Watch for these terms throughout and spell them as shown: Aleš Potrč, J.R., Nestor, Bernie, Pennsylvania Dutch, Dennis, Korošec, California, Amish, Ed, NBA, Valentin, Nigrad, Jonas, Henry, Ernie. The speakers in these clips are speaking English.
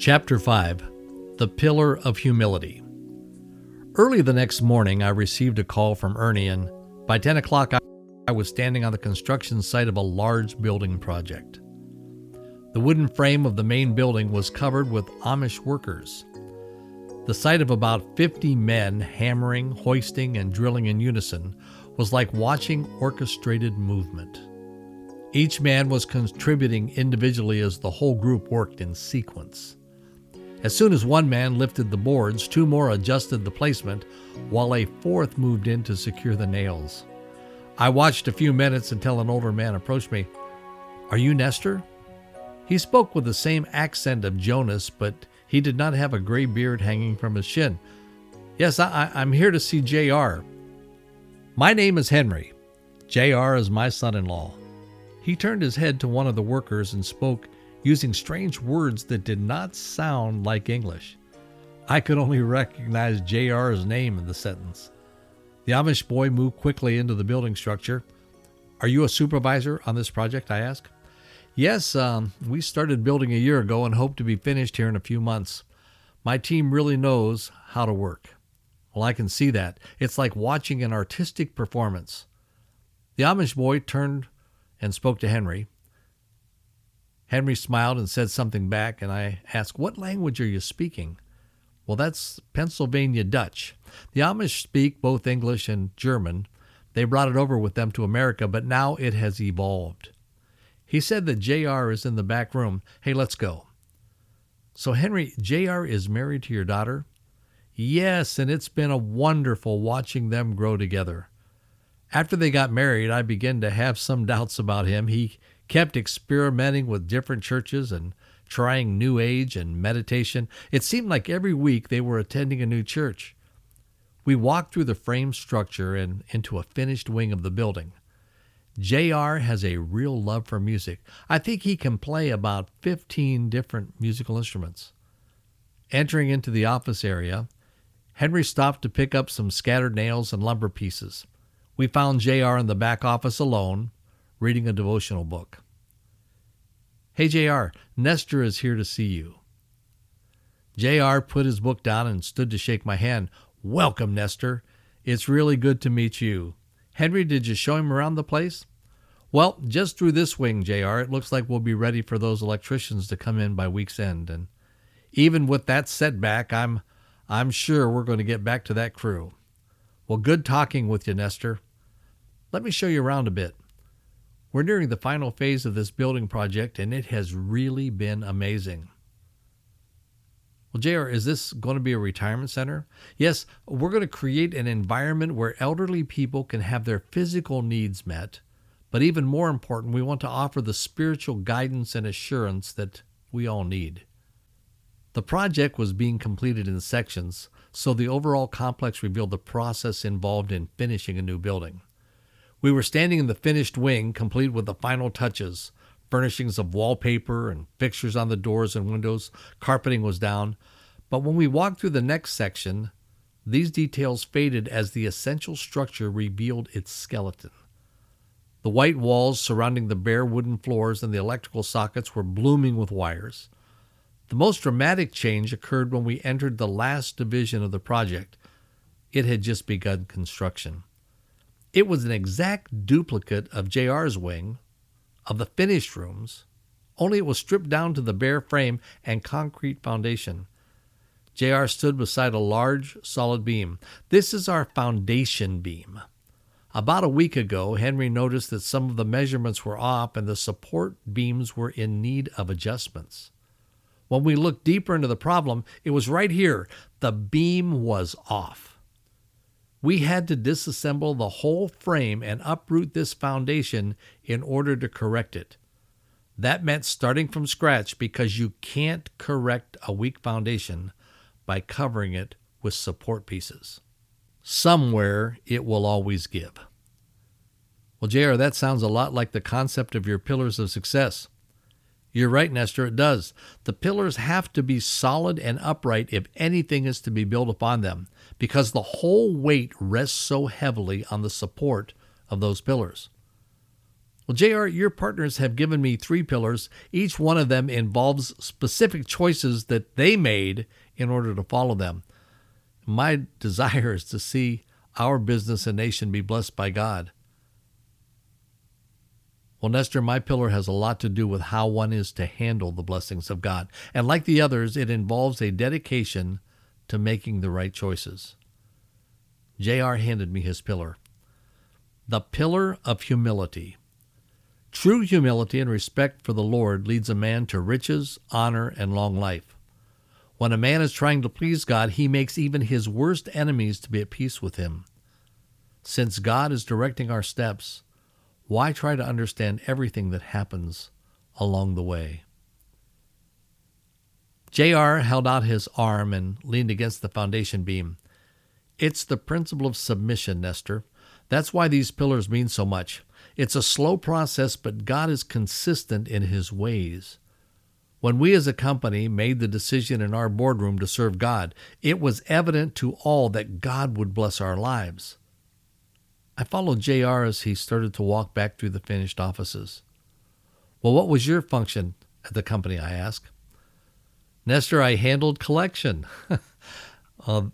Chapter 5. The Pillar of Humility. Early the next morning, I received a call from Ernie, and by 10 o'clock I was standing on the construction site of a large building project. The wooden frame of the main building was covered with Amish workers. The sight of about 50 men hammering, hoisting, and drilling in unison was like watching orchestrated movement. Each man was contributing individually as the whole group worked in sequence. As soon as one man lifted the boards, two more adjusted the placement, while a fourth moved in to secure the nails. I watched a few minutes until an older man approached me. "Are you Nestor?" He spoke with the same accent of Jonas, but he did not have a gray beard hanging from his shin. "Yes, I'm here to see J.R. "My name is Henry. J.R. is my son-in-law." He turned his head to one of the workers and spoke using strange words that did not sound like English. I could only recognize J.R.'s name in the sentence. The Amish boy moved quickly into the building structure. "Are you a supervisor on this project?" I asked. "Yes, we started building a year ago and hope to be finished here in a few months. My team really knows how to work." "Well, I can see that. It's like watching an artistic performance." The Amish boy turned and spoke to Henry. Henry smiled and said something back, and I asked, "What language are you speaking?" "Well, that's Pennsylvania Dutch. The Amish speak both English and German. They brought it over with them to America, but now it has evolved." He said that J.R. is in the back room. "Hey, let's go." "So, Henry, J.R. is married to your daughter?" "Yes, and it's been a wonderful watching them grow together. After they got married, I began to have some doubts about him. He kept experimenting with different churches and trying New Age and meditation. It seemed like every week they were attending a new church. We walked through the frame structure and into a finished wing of the building. J.R. has a real love for music. I think he can play about 15 different musical instruments." Entering into the office area, Henry stopped to pick up some scattered nails and lumber pieces. We found J.R. in the back office alone, reading a devotional book. "Hey, J.R., Nestor is here to see you." J.R. put his book down and stood to shake my hand. "Welcome, Nestor. It's really good to meet you. Henry, did you show him around the place?" "Well, just through this wing, J.R. It looks like we'll be ready for those electricians to come in by week's end. And even with that setback, I'm sure we're going to get back to that crew." "Well, good talking with you, Nestor. Let me show you around a bit. We're nearing the final phase of this building project, and it has really been amazing." "Well, J.R., is this going to be a retirement center?" "Yes, we're going to create an environment where elderly people can have their physical needs met, but even more important, we want to offer the spiritual guidance and assurance that we all need." The project was being completed in sections, so the overall complex revealed the process involved in finishing a new building. We were standing in the finished wing, complete with the final touches. Furnishings of wallpaper and fixtures on the doors and windows. Carpeting was down. But when we walked through the next section, these details faded as the essential structure revealed its skeleton. The white walls surrounding the bare wooden floors and the electrical sockets were blooming with wires. The most dramatic change occurred when we entered the last division of the project. It had just begun construction. It was an exact duplicate of J.R.'s wing, of the finished rooms, only it was stripped down to the bare frame and concrete foundation. J.R. stood beside a large, solid beam. "This is our foundation beam." About a week ago, Henry noticed that some of the measurements were off and the support beams were in need of adjustments. When we looked deeper into the problem, it was right here. The beam was off. We had to disassemble the whole frame and uproot this foundation in order to correct it. That meant starting from scratch because you can't correct a weak foundation by covering it with support pieces. Somewhere it will always give. "Well, J.R., that sounds a lot like the concept of your pillars of success." "You're right, Nestor, it does. The pillars have to be solid and upright if anything is to be built upon them, because the whole weight rests so heavily on the support of those pillars." Well, J.R., your partners have given me three pillars. Each one of them involves specific choices that they made in order to follow them. My desire is to see our business and nation be blessed by God. Well, Nestor, my pillar has a lot to do with how one is to handle the blessings of God. And like the others, it involves a dedication to making the right choices. J.R. handed me his pillar, the pillar of humility. True humility and respect for the Lord leads a man to riches, honor, and long life. When a man is trying to please God, he makes even his worst enemies to be at peace with him. Since God is directing our steps, why try to understand everything that happens along the way? J.R. held out his arm and leaned against the foundation beam. It's the principle of submission, Nestor. That's why these pillars mean so much. It's a slow process, but God is consistent in His ways. When we as a company made the decision in our boardroom to serve God, it was evident to all that God would bless our lives. I followed J.R. as he started to walk back through the finished offices. Well, what was your function at the company, I asked. Nestor, I handled collection.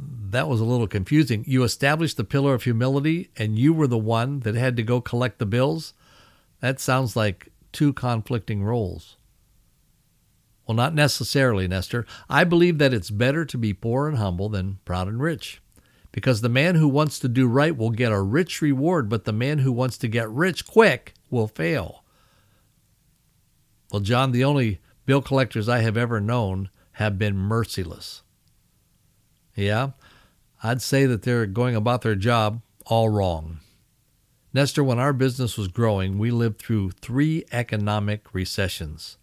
That was a little confusing. You established the pillar of humility, and you were the one that had to go collect the bills? That sounds like two conflicting roles. Well, not necessarily, Nestor. I believe that it's better to be poor and humble than proud and rich. Because the man who wants to do right will get a rich reward, but the man who wants to get rich quick will fail. Well, John, the only bill collectors I have ever known have been merciless. Yeah, I'd say that they're going about their job all wrong. Nestor, when our business was growing, we lived through three economic recessions.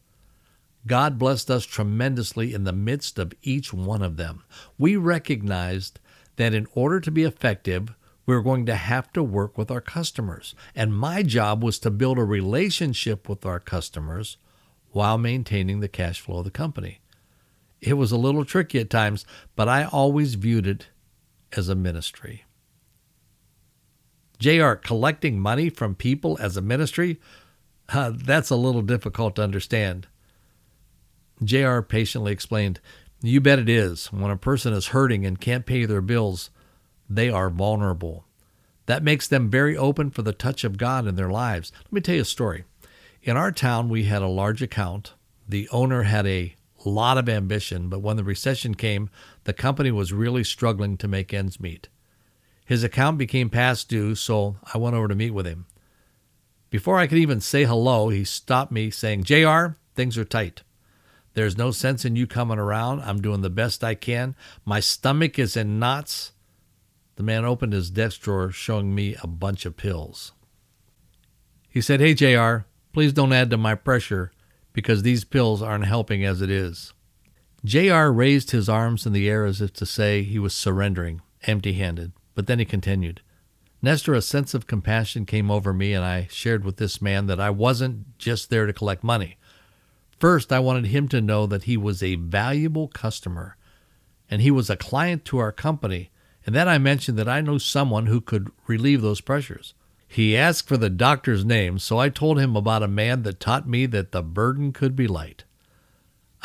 God blessed us tremendously in the midst of each one of them. We recognized that in order to be effective, we were going to have to work with our customers. And my job was to build a relationship with our customers while maintaining the cash flow of the company. It was a little tricky at times, but I always viewed it as a ministry. J.R., collecting money from people as a ministry? That's a little difficult to understand. J.R. patiently explained, you bet it is. When a person is hurting and can't pay their bills, they are vulnerable. That makes them very open for the touch of God in their lives. Let me tell you a story. In our town, we had a large account. The owner had a lot of ambition, but when the recession came, the company was really struggling to make ends meet. His account became past due, so I went over to meet with him. Before I could even say hello, he stopped me saying, J.R., things are tight. There's no sense in you coming around. I'm doing the best I can. My stomach is in knots. The man opened his desk drawer, showing me a bunch of pills. He said, hey, J.R., please don't add to my pressure because these pills aren't helping as it is. J.R. raised his arms in the air as if to say he was surrendering, empty-handed, but then he continued. Nestor, a sense of compassion came over me, and I shared with this man that I wasn't just there to collect money. First, I wanted him to know that he was a valuable customer, and he was a client to our company, and then I mentioned that I knew someone who could relieve those pressures. He asked for the doctor's name, so I told him about a man that taught me that the burden could be light.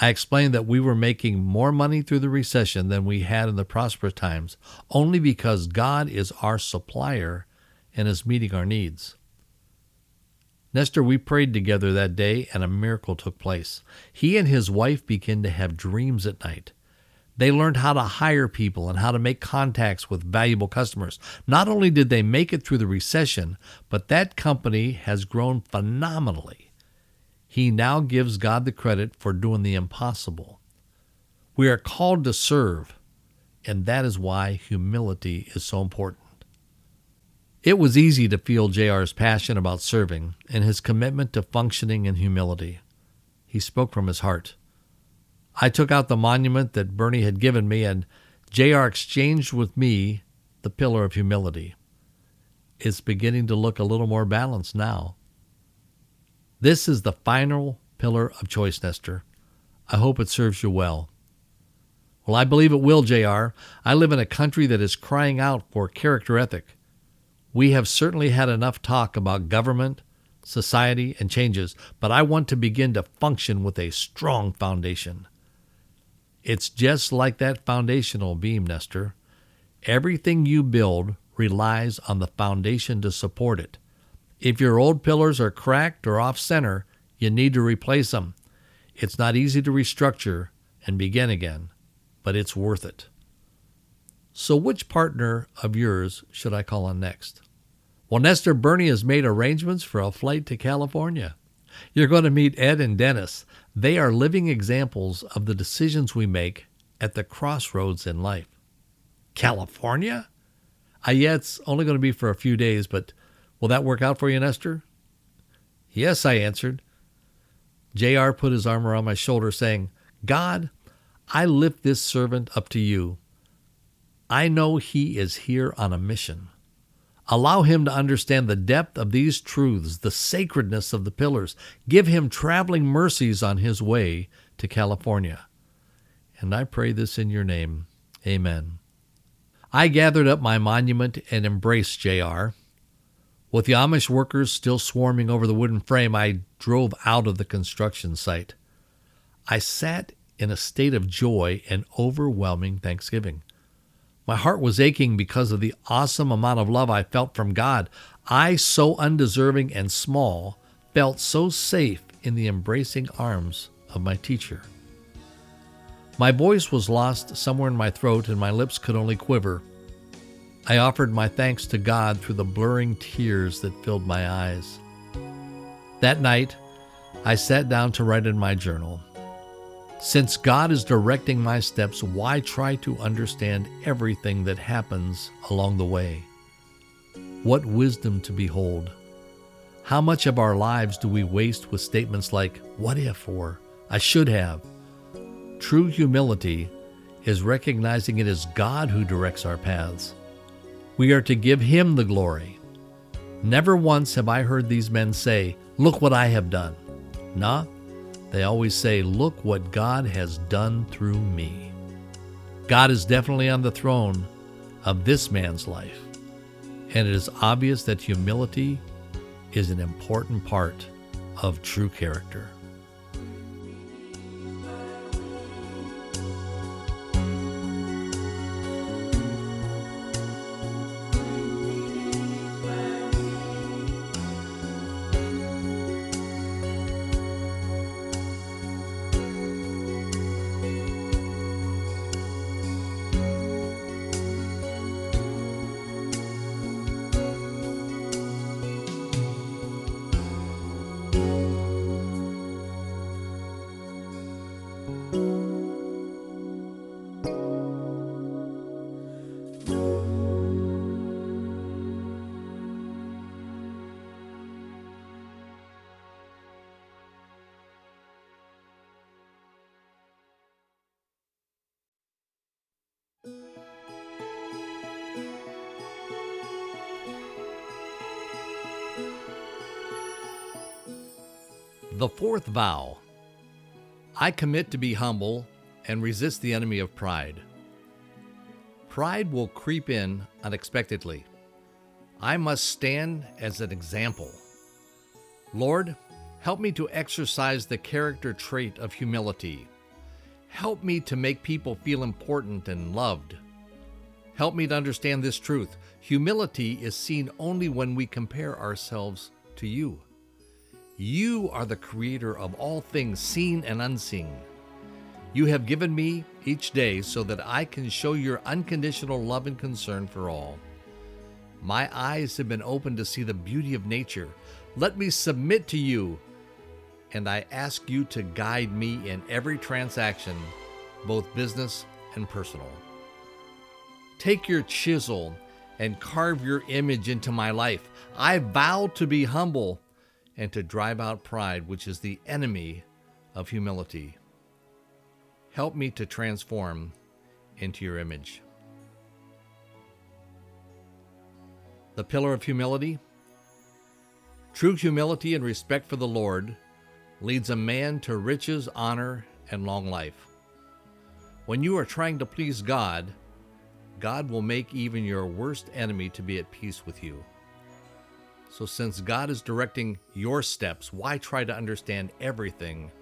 I explained that we were making more money through the recession than we had in the prosperous times, only because God is our supplier and is meeting our needs. Nestor, we prayed together that day, and a miracle took place. He and his wife began to have dreams at night. They learned how to hire people and how to make contacts with valuable customers. Not only did they make it through the recession, but that company has grown phenomenally. He now gives God the credit for doing the impossible. We are called to serve, and that is why humility is so important. It was easy to feel J.R.'s passion about serving and his commitment to functioning in humility. He spoke from his heart. I took out the monument that Bernie had given me, and J.R. exchanged with me the pillar of humility. It's beginning to look a little more balanced now. This is the final pillar of choice, Nestor. I hope it serves you well. Well, I believe it will, J.R. I live in a country that is crying out for character ethic. We have certainly had enough talk about government, society, and changes, but I want to begin to function with a strong foundation. It's just like that foundational beam, Nestor. Everything you build relies on the foundation to support it. If your old pillars are cracked or off-center, you need to replace them. It's not easy to restructure and begin again, but it's worth it. So which partner of yours should I call on next? Well, Nestor, Bernie has made arrangements for a flight to California. You're going to meet Ed and Dennis. They are living examples of the decisions we make at the crossroads in life. California? Yeah, it's only going to be for a few days, but will that work out for you, Nestor? Yes, I answered. J.R. put his arm around my shoulder, saying, God, I lift this servant up to you. I know he is here on a mission. Allow him to understand the depth of these truths, the sacredness of the pillars. Give him traveling mercies on his way to California. And I pray this in your name. Amen. I gathered up my monument and embraced J.R. With the Amish workers still swarming over the wooden frame, I drove out of the construction site. I sat in a state of joy and overwhelming thanksgiving. My heart was aching because of the awesome amount of love I felt from God. I, so undeserving and small, felt so safe in the embracing arms of my teacher. My voice was lost somewhere in my throat and my lips could only quiver. I offered my thanks to God through the blurring tears that filled my eyes. That night, I sat down to write in my journal. Since God is directing my steps, why try to understand everything that happens along the way? What wisdom to behold! How much of our lives do we waste with statements like, what if, or I should have? True humility is recognizing it is God who directs our paths. We are to give Him the glory. Never once have I heard these men say, look what I have done. Nah. They always say, look what God has done through me. God is definitely on the throne of this man's life, and it is obvious that humility is an important part of true character. The fourth vow. I commit to be humble and resist the enemy of pride. Pride will creep in unexpectedly. I must stand as an example. Lord, help me to exercise the character trait of humility. Help me to make people feel important and loved. Help me to understand this truth. Humility is seen only when we compare ourselves to you. You are the creator of all things seen and unseen. You have given me each day so that I can show your unconditional love and concern for all. My eyes have been opened to see the beauty of nature. Let me submit to you, and I ask you to guide me in every transaction, both business and personal. Take your chisel and carve your image into my life. I vow to be humble and to drive out pride, which is the enemy of humility. Help me to transform into your image. The pillar of humility. True humility and respect for the Lord leads a man to riches, honor, and long life. When you are trying to please God, God will make even your worst enemy to be at peace with you. So since God is directing your steps, why try to understand everything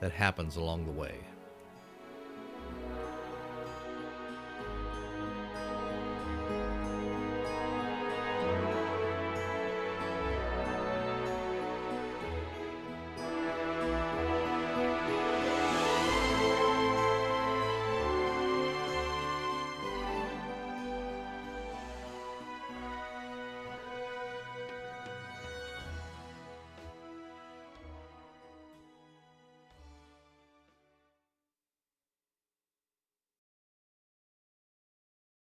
that happens along the way?